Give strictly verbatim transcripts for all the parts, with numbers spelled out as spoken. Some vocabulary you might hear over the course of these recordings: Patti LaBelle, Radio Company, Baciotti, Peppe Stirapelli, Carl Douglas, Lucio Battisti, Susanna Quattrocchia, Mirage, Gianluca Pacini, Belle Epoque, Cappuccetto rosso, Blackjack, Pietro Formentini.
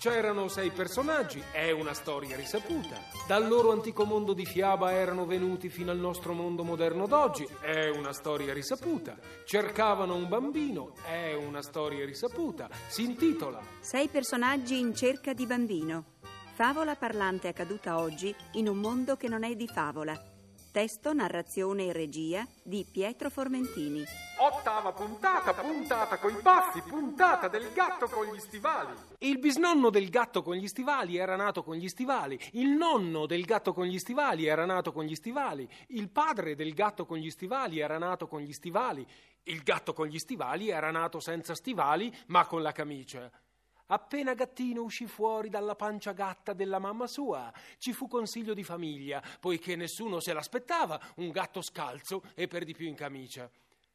C'erano sei personaggi, è una storia risaputa. Dal loro antico mondo di fiaba erano venuti fino al nostro mondo moderno d'oggi, è una storia risaputa. Cercavano un bambino, è una storia risaputa. Si intitola Sei personaggi in cerca di bambino. Favola parlante accaduta oggi in un mondo che non è di favola. Testo, narrazione e regia di Pietro Formentini. Ottava puntata, puntata coi baffi, puntata del gatto con gli stivali. Il bisnonno del gatto con gli stivali era nato con gli stivali, il nonno del gatto con gli stivali era nato con gli stivali, il padre del gatto con gli stivali era nato con gli stivali, il gatto con gli stivali era nato senza stivali ma con la camicia. Appena gattino uscì fuori dalla pancia gatta della mamma sua, ci fu consiglio di famiglia, poiché nessuno se l'aspettava, un gatto scalzo e per di più in camicia.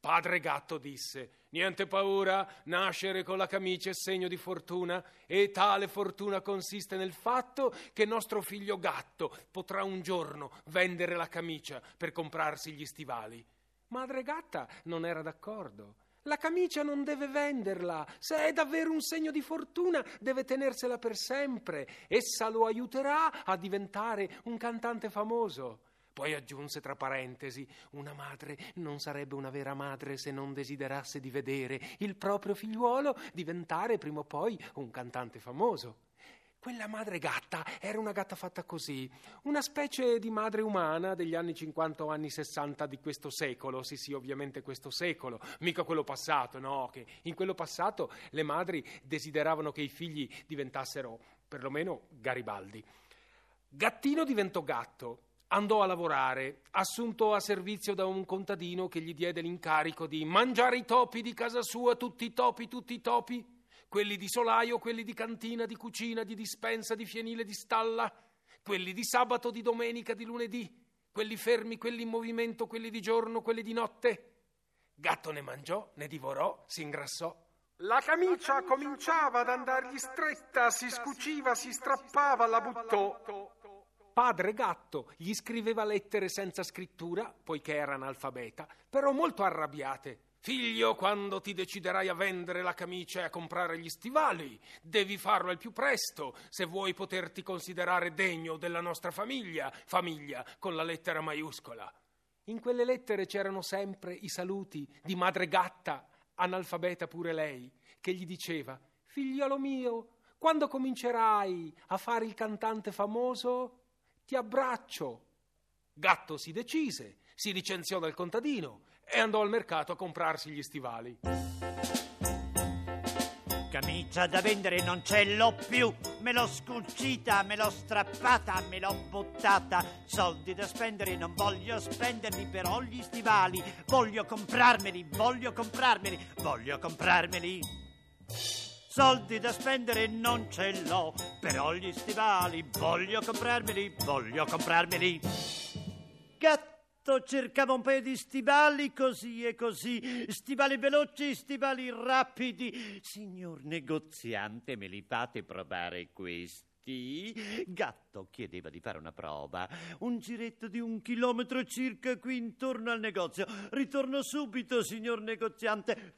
Padre gatto disse: «Niente paura, nascere con la camicia è segno di fortuna, e tale fortuna consiste nel fatto che nostro figlio gatto potrà un giorno vendere la camicia per comprarsi gli stivali». Madre gatta non era d'accordo. La camicia non deve venderla, se è davvero un segno di fortuna deve tenersela per sempre, essa lo aiuterà a diventare un cantante famoso. Poi aggiunse tra parentesi: una madre non sarebbe una vera madre se non desiderasse di vedere il proprio figliuolo diventare prima o poi un cantante famoso. Quella madre gatta era una gatta fatta così, una specie di madre umana degli anni cinquanta o anni sessanta di questo secolo, sì sì ovviamente questo secolo, mica quello passato, no, che in quello passato le madri desideravano che i figli diventassero perlomeno Garibaldi. Gattino diventò gatto, andò a lavorare, assunto a servizio da un contadino che gli diede l'incarico di mangiare i topi di casa sua, tutti i topi, tutti i topi. Quelli di solaio, quelli di cantina, di cucina, di dispensa, di fienile, di stalla, quelli di sabato, di domenica, di lunedì, quelli fermi, quelli in movimento, quelli di giorno, quelli di notte. Gatto ne mangiò, ne divorò, si ingrassò. La camicia cominciava ad andargli stretta, si scuciva, si strappava, la buttò. Padre gatto gli scriveva lettere senza scrittura, poiché era analfabeta, però molto arrabbiate. Figlio, quando ti deciderai a vendere la camicia e a comprare gli stivali, devi farlo al più presto se vuoi poterti considerare degno della nostra famiglia, famiglia con la lettera maiuscola. In quelle lettere c'erano sempre i saluti di madre gatta, analfabeta pure lei, che gli diceva: figliolo mio, quando comincerai a fare il cantante famoso, ti abbraccio. Gatto si decise, si licenziò dal contadino e andò al mercato a comprarsi gli stivali. Camicia da vendere non ce l'ho più, me l'ho scucita, me l'ho strappata, me l'ho buttata. Soldi da spendere non voglio spenderli, però gli stivali voglio comprarmeli, voglio comprarmeli, voglio comprarmeli. Soldi da spendere non ce l'ho, però gli stivali voglio comprarmeli, voglio comprarmeli. Gatto cercava un paio di stivali così e così, stivali veloci, stivali rapidi. Signor negoziante, me li fate provare questi? Gatto chiedeva di fare una prova, un giretto di un chilometro circa qui intorno al negozio. Ritorno subito, signor negoziante.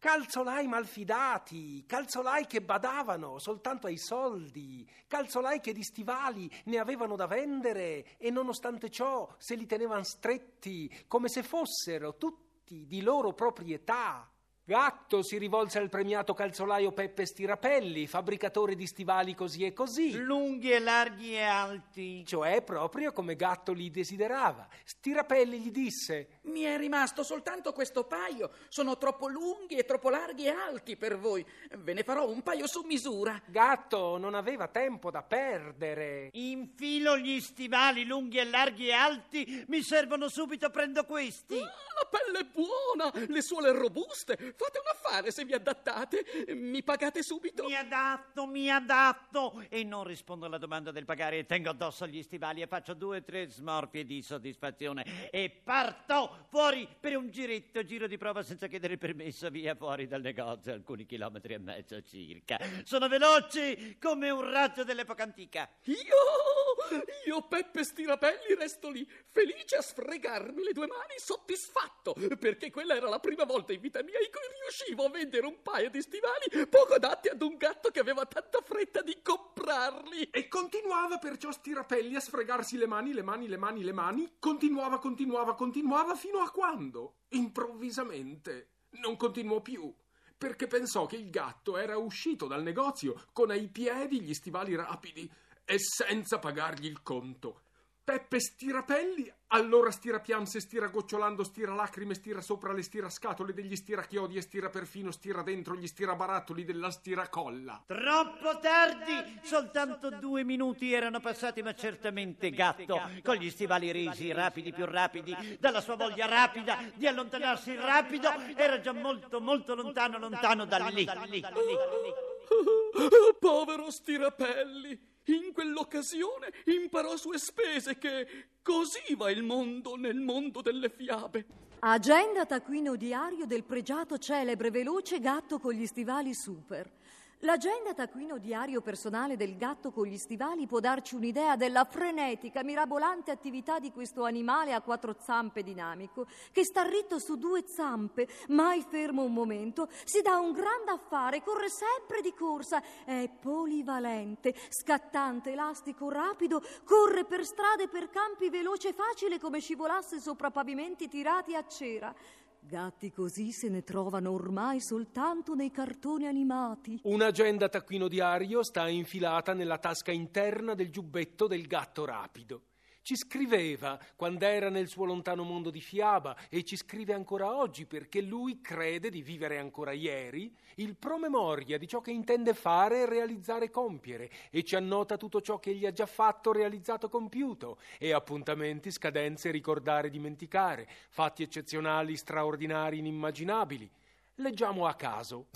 Calzolai malfidati, calzolai che badavano soltanto ai soldi, calzolai che di stivali ne avevano da vendere e nonostante ciò se li tenevano stretti come se fossero tutti di loro proprietà. Gatto si rivolse al premiato calzolaio Peppe Stirapelli, fabbricatore di stivali così e così, lunghi e larghi e alti, cioè proprio come Gatto li desiderava. Stirapelli gli disse: mi è rimasto soltanto questo paio, sono troppo lunghi e troppo larghi e alti per voi, ve ne farò un paio su misura. Gatto non aveva tempo da perdere. Infilo gli stivali lunghi e larghi e alti, mi servono subito, prendo questi. Ah, la pelle è buona, le suole robuste. Fate un affare se vi adattate, mi pagate subito. Mi adatto, mi adatto e non rispondo alla domanda del pagare. Tengo addosso gli stivali e faccio due o tre smorfie di soddisfazione e parto fuori per un giretto, giro di prova senza chiedere permesso, via fuori dal negozio, alcuni chilometri e mezzo circa. Sono veloci come un raggio dell'epoca antica. Io Io, Peppe Stirapelli, resto lì, felice a sfregarmi le due mani, soddisfatto, perché quella era la prima volta in vita mia in cui riuscivo a vendere un paio di stivali poco adatti ad un gatto che aveva tanta fretta di comprarli. E continuava perciò Stirapelli a sfregarsi le mani, le mani, le mani, le mani, continuava, continuava, continuava, fino a quando, improvvisamente, non continuò più, perché pensò che il gatto era uscito dal negozio con ai piedi gli stivali rapidi e senza pagargli il conto. Peppe Stirapelli allora stira piamse, stira gocciolando, stira lacrime, stira sopra le stira scatole degli stirachiodi e stira perfino, stira dentro gli stirabarattoli della stiracolla. Troppo tardi! Soltanto due minuti erano passati, ma certamente Gatto, con gli stivali risi, rapidi più rapidi, dalla sua voglia rapida di allontanarsi rapido, era già molto, molto lontano, lontano da lì. Oh, povero Stirapelli! In quell'occasione imparò sue spese che così va il mondo nel mondo delle fiabe. Agenda taccuino diario del pregiato celebre veloce gatto con gli stivali super. L'agenda taccuino diario personale del gatto con gli stivali può darci un'idea della frenetica, mirabolante attività di questo animale a quattro zampe dinamico, che sta ritto su due zampe, mai fermo un momento, si dà un grande affare, corre sempre di corsa, è polivalente, scattante, elastico, rapido, corre per strade e per campi veloce e facile come scivolasse sopra pavimenti tirati a cera. Gatti così se ne trovano ormai soltanto nei cartoni animati. Un'agenda taccuino diario sta infilata nella tasca interna del giubbetto del gatto rapido. Ci scriveva quando era nel suo lontano mondo di fiaba e ci scrive ancora oggi perché lui crede di vivere ancora ieri il promemoria di ciò che intende fare, realizzare e compiere, e ci annota tutto ciò che egli ha già fatto, realizzato, compiuto, e appuntamenti, scadenze, ricordare, dimenticare, fatti eccezionali, straordinari, inimmaginabili. Leggiamo a caso.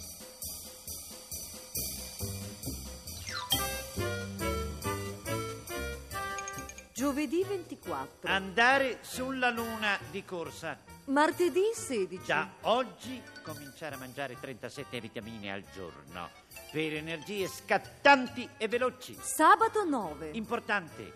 Giovedì ventiquattro. Andare sulla luna di corsa. Martedì sedici. Da oggi cominciare a mangiare trentasette vitamine al giorno per energie scattanti e veloci. Sabato nove. Importante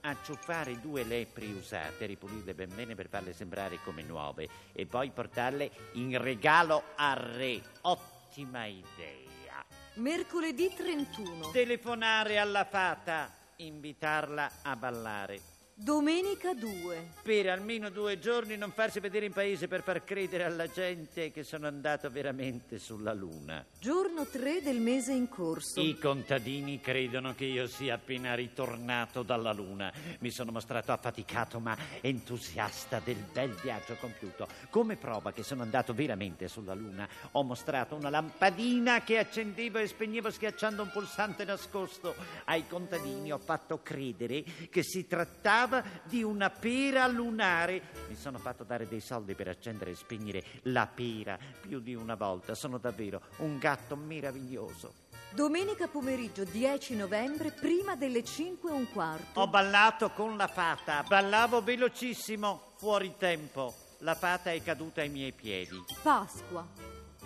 acciuffare due lepri usate, ripulirle ben bene per farle sembrare come nuove e poi portarle in regalo al re. Ottima idea. Mercoledì trentuno. Telefonare alla fata, invitarla a ballare. Domenica due. Per almeno due giorni non farsi vedere in paese per far credere alla gente che sono andato veramente sulla luna. Giorno tre del mese in corso. I contadini credono che io sia appena ritornato dalla luna. Mi sono mostrato affaticato ma entusiasta del bel viaggio compiuto. Come prova che sono andato veramente sulla luna, ho mostrato una lampadina che accendevo e spegnevo schiacciando un pulsante nascosto. Ai contadini ho fatto credere che si trattava di una pera lunare. Mi sono fatto dare dei soldi per accendere e spegnere la pera più di una volta. Sono davvero un gatto meraviglioso. Domenica pomeriggio dieci novembre, prima delle cinque e un quarto. Ho ballato con la fata, ballavo velocissimo, fuori tempo. La fata è caduta ai miei piedi. Pasqua.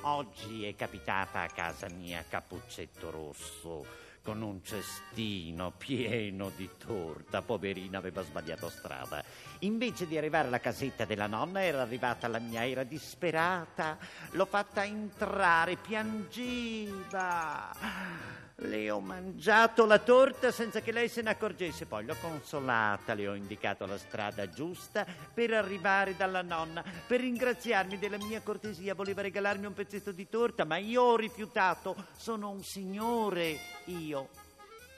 Oggi è capitata a casa mia Cappuccetto Rosso con un cestino pieno di torta. Poverina, aveva sbagliato strada. Invece di arrivare alla casetta della nonna era arrivata la mia, era disperata. L'ho fatta entrare, piangeva. Le ho mangiato la torta senza che lei se ne accorgesse. Poi l'ho consolata, le ho indicato la strada giusta per arrivare dalla nonna. Per ringraziarmi della mia cortesia voleva regalarmi un pezzetto di torta, ma io ho rifiutato. Sono un signore, io.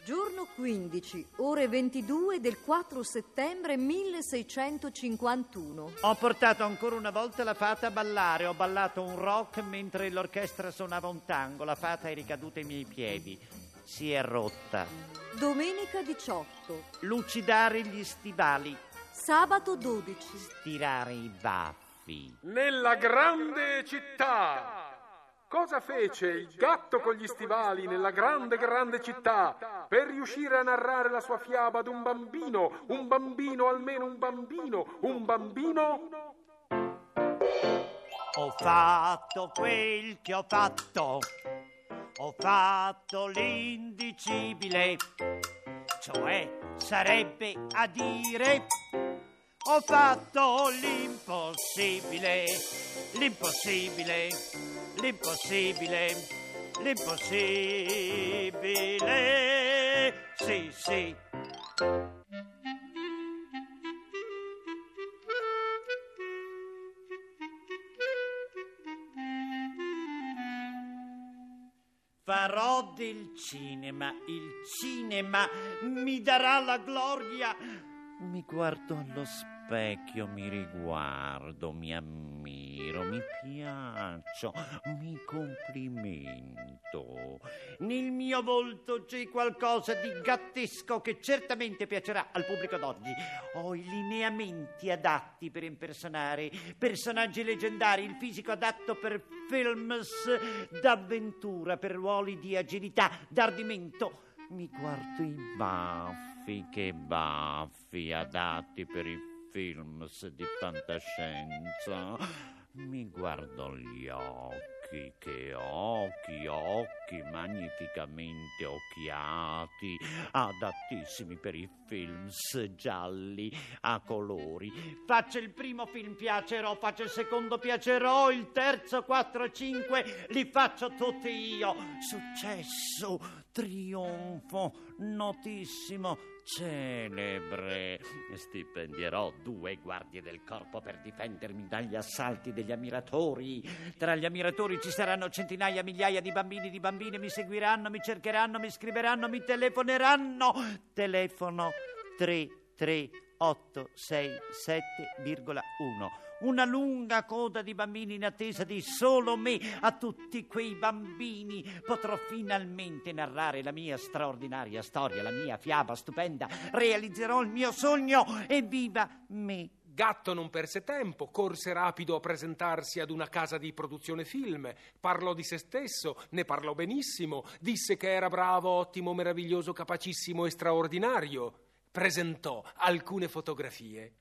Giorno quindici, ore ventidue del quattro settembre milleseicentocinquantuno. Ho portato ancora una volta la fata a ballare. Ho ballato un rock mentre l'orchestra suonava un tango. La fata è ricaduta ai miei piedi. Si è rotta. Domenica diciotto. Lucidare gli stivali. Sabato dodici. Stirare i baffi. Nella grande città. Cosa fece il gatto con gli stivali nella grande, grande città per riuscire a narrare la sua fiaba ad un bambino, un bambino, almeno un bambino, un bambino? Ho fatto quel che ho fatto, ho fatto l'indicibile. cioè sarebbe a dire: ho fatto l'impossibile, l'impossibile, l'impossibile, l'impossibile, sì, sì. Farò del cinema, il cinema mi darà la gloria. Mi guardo allo specchio, mi riguardo, mi ammiro, mi piaccio, mi complimento. Nel mio volto c'è qualcosa di gattesco che certamente piacerà al pubblico d'oggi. Ho i lineamenti adatti per impersonare personaggi leggendari, il fisico adatto per films d'avventura, per ruoli di agilità, d'ardimento. Mi guardo i baffi, che baffi adatti per i films di fantascienza. Mi guardo gli occhi, che occhi, occhi magnificamente occhiati, adattissimi per i films gialli a colori. Faccio il primo film, piacerò, faccio il secondo, piacerò, il terzo, quattro, cinque, li faccio tutti io. Successo, trionfo, notissimo, celebre. Stipendierò due guardie del corpo per difendermi dagli assalti degli ammiratori. Tra gli ammiratori ci saranno centinaia, migliaia di bambini, di bambine. Mi seguiranno, mi cercheranno, mi scriveranno, mi telefoneranno. Telefono tre tre otto sei sette virgola uno. Una lunga coda di bambini in attesa di solo me. A tutti quei bambini potrò finalmente narrare la mia straordinaria storia, la mia fiaba stupenda. Realizzerò il mio sogno e viva me! Gatto non perse tempo, corse rapido a presentarsi ad una casa di produzione film, parlò di se stesso, ne parlò benissimo, disse che era bravo, ottimo, meraviglioso, capacissimo e straordinario. Presentò alcune fotografie.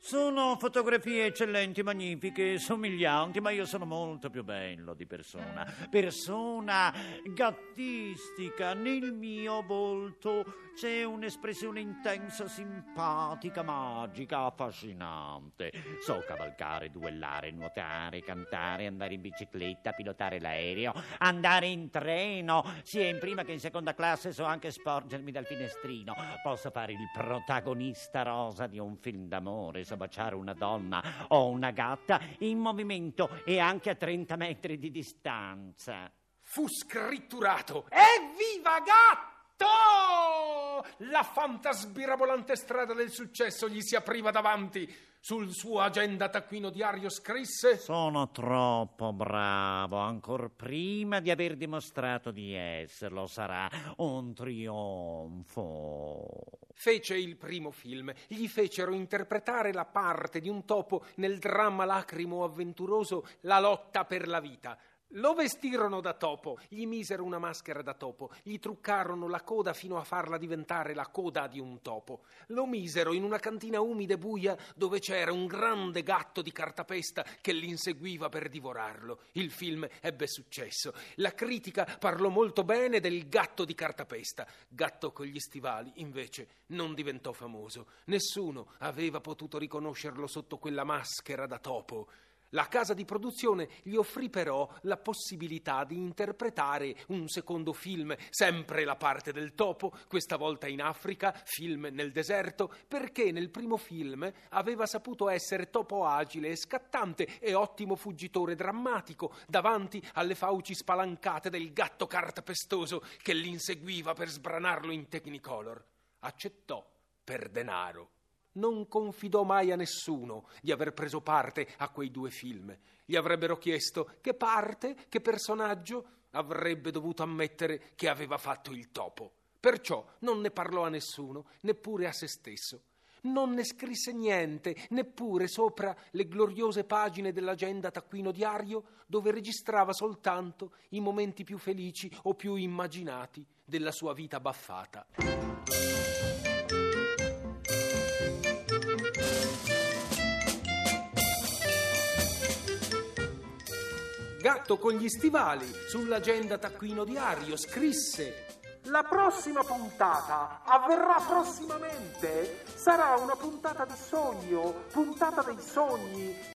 Sono fotografie eccellenti, magnifiche, somiglianti, ma io sono molto più bello di persona. Persona gattistica, nel mio volto c'è un'espressione intensa, simpatica, magica, affascinante. So cavalcare, duellare, nuotare, cantare, andare in bicicletta, pilotare l'aereo, andare in treno, sia in prima che in seconda classe, so anche sporgermi dal finestrino. Posso fare il protagonista rosa di un film d'amore, so baciare una donna o una gatta in movimento e anche a trenta metri di distanza. Fu scritturato: evviva Gatto! La fantasbirabolante strada del successo gli si apriva davanti. Sul suo agenda taccuino diario scrisse: sono troppo bravo, ancor prima di aver dimostrato di esserlo. Sarà un trionfo. Fece il primo film. Gli fecero interpretare la parte di un topo nel dramma lacrimo avventuroso La lotta per la vita. Lo vestirono da topo, gli misero una maschera da topo, gli truccarono la coda fino a farla diventare la coda di un topo. Lo misero in una cantina umida e buia dove c'era un grande gatto di cartapesta che l'inseguiva per divorarlo. Il film ebbe successo. La critica parlò molto bene del gatto di cartapesta. Gatto con gli stivali, invece, non diventò famoso. Nessuno aveva potuto riconoscerlo sotto quella maschera da topo. La casa di produzione gli offrì però la possibilità di interpretare un secondo film, sempre la parte del topo, questa volta in Africa, film nel deserto, perché nel primo film aveva saputo essere topo agile e scattante e ottimo fuggitore drammatico davanti alle fauci spalancate del gatto cartapestoso che l'inseguiva per sbranarlo in Technicolor. Accettò per denaro. Non confidò mai a nessuno di aver preso parte a quei due film. Gli avrebbero chiesto che parte, che personaggio. Avrebbe dovuto ammettere che aveva fatto il topo. Perciò non ne parlò a nessuno, neppure a se stesso. Non ne scrisse niente, neppure sopra le gloriose pagine dell'agenda taccuino diario, dove registrava soltanto i momenti più felici o più immaginati della sua vita baffata. gatto con gli stivali, sull'agenda taccuino diario, scrisse: la prossima puntata avverrà prossimamente, sarà una puntata di sogno, puntata dei sogni.